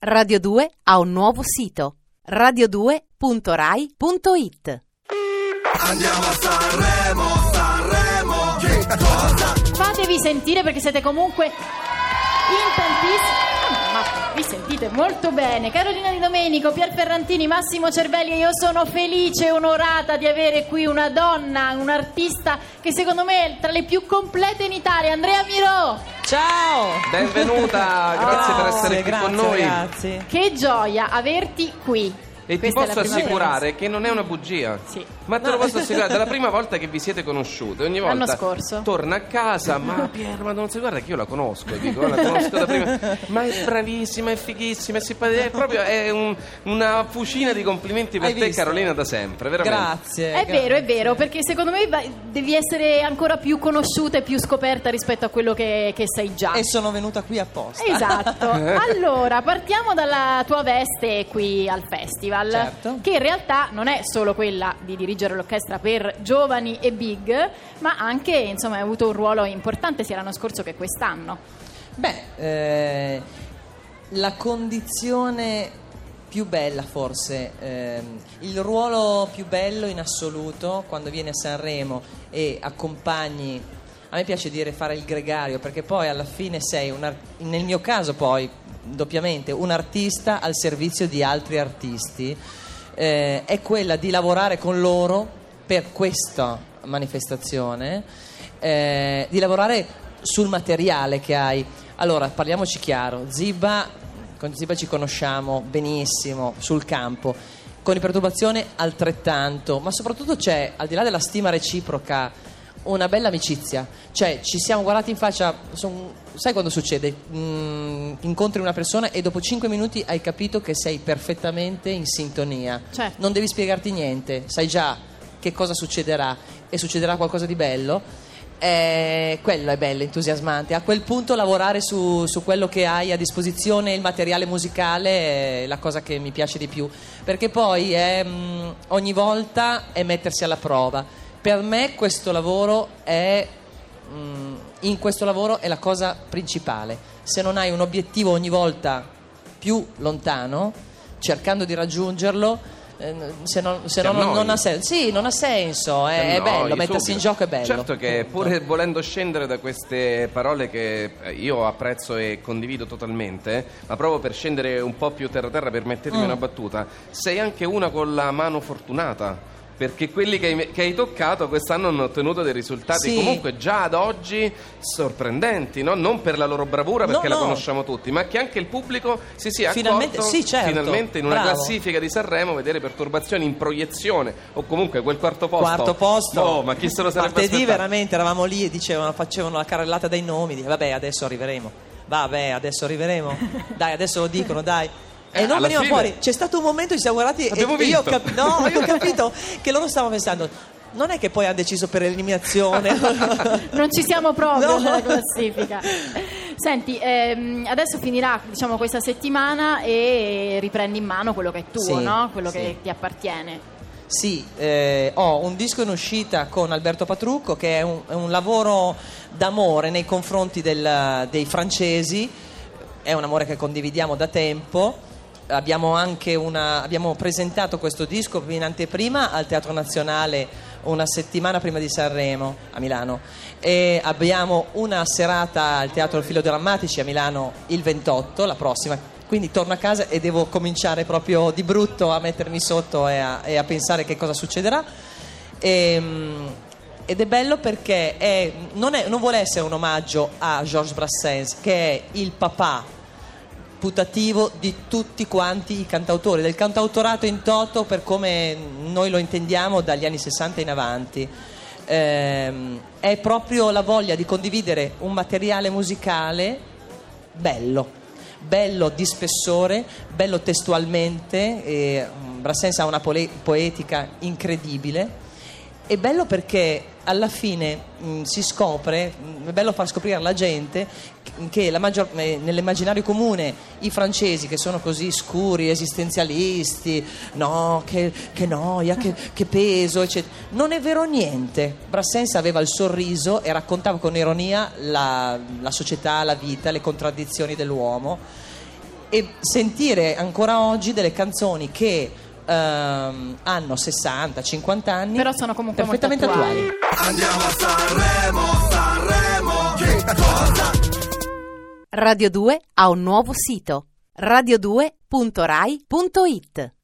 Radio 2 ha un nuovo sito, radio2.rai.it. Andiamo a Sanremo, che cosa? Fatevi sentire perché siete comunque in tantissimi, ma vi sentite molto bene. Carolina Di Domenico, Pier Perrantini, Massimo Cervelli, io sono felice e onorata di avere qui una donna, un'artista che secondo me è tra le più complete in Italia, Andrea Mirò. Ciao! Benvenuta, grazie per essere qui con noi. Grazie. Che gioia averti qui. E ti posso assicurare che non è una bugia. Sì. Ma te lo posso assicurare, dalla prima volta che vi siete conosciute, ogni volta torna a casa, ma Pier, ma non si guarda che io la conosco, dico, la conosco da prima. Ma è bravissima, è fighissima, è proprio una fucina di complimenti per te, Carolina, da sempre, veramente. Grazie. È vero, perché secondo me devi essere ancora più conosciuta e più scoperta rispetto a quello che sei già. E sono venuta qui apposta. Esatto. Allora, partiamo dalla tua veste qui al festival, certo, che in realtà non è solo quella di dirigere l'orchestra per giovani e big, ma anche, insomma, hai avuto un ruolo importante sia l'anno scorso che quest'anno. La condizione più bella forse, il ruolo più bello in assoluto quando vieni a Sanremo e accompagni, a me piace dire fare il gregario, perché poi alla fine sei, nel mio caso poi doppiamente, un artista al servizio di altri artisti, è quella di lavorare con loro per questa manifestazione, di lavorare sul materiale che hai. Allora, parliamoci chiaro, con Ziba ci conosciamo benissimo sul campo, con i Perturbazione altrettanto, ma soprattutto c'è, al di là della stima reciproca, una bella amicizia. Cioè, ci siamo guardati in faccia, sai quando succede? Incontri una persona e dopo 5 minuti hai capito che sei perfettamente in sintonia. Certo. Non devi spiegarti niente, sai già che cosa succederà e succederà qualcosa di bello. Quello è bello, entusiasmante. A quel punto lavorare su quello che hai a disposizione, il materiale musicale, è la cosa che mi piace di più. Perché poi ogni volta è mettersi alla prova. Per me questo lavoro è la cosa principale. Se non hai un obiettivo ogni volta più lontano, cercando di raggiungerlo, non ha senso. Sì, non ha senso, è bello, mettersi in gioco è bello. Certo che pure volendo scendere da queste parole che io apprezzo e condivido totalmente, ma proprio per scendere un po' più terra-terra, per mettermi una battuta, sei anche una con la mano fortunata. Perché quelli che hai toccato quest'anno hanno ottenuto dei risultati comunque già ad oggi sorprendenti, no? Non per la loro bravura, perché la conosciamo tutti, ma che anche il pubblico si sia accorto finalmente in una classifica di Sanremo, vedere Perturbazione in proiezione o comunque quel quarto posto. No, ma chi se lo sarebbe aspettato? Martedì veramente eravamo lì e facevano la carrellata dei nomi, vabbè adesso arriveremo, dai adesso lo dicono, dai. E non veniva fuori. C'è stato un momento, ci siamo guardati e io ho capito che loro stavano pensando, non è che poi hanno deciso per eliminazione. Non ci siamo proprio nella classifica. Senti, adesso finirà, diciamo, questa settimana e riprendi in mano quello che è tuo, no? Quello che ti appartiene. Sì, ho un disco in uscita con Alberto Patrucco, che è un lavoro d'amore nei confronti dei francesi. È un amore che condividiamo da tempo. Abbiamo presentato questo disco in anteprima al Teatro Nazionale una settimana prima di Sanremo a Milano e abbiamo una serata al Teatro Filodrammatici a Milano il 28, la prossima, quindi torno a casa e devo cominciare proprio di brutto a mettermi sotto e a pensare che cosa succederà ed è bello perché non vuole essere un omaggio a Georges Brassens, che è il papà putativo di tutti quanti i cantautori, del cantautorato in toto per come noi lo intendiamo dagli anni 60 in avanti. È proprio la voglia di condividere un materiale musicale bello di spessore, bello testualmente, Brassens ha una poetica incredibile, è bello perché alla fine si scopre, è bello far scoprire alla gente che nell'immaginario comune i francesi, che sono così scuri, esistenzialisti, no, che noia, che peso, eccetera, non è vero niente. Brassens aveva il sorriso e raccontava con ironia la società, la vita, le contraddizioni dell'uomo e sentire ancora oggi delle canzoni che hanno 60-50 anni, però sono comunque perfettamente attuali. Andiamo a Sanremo, Sanremo, che cosa? Radio 2 ha un nuovo sito: radio2.rai.it.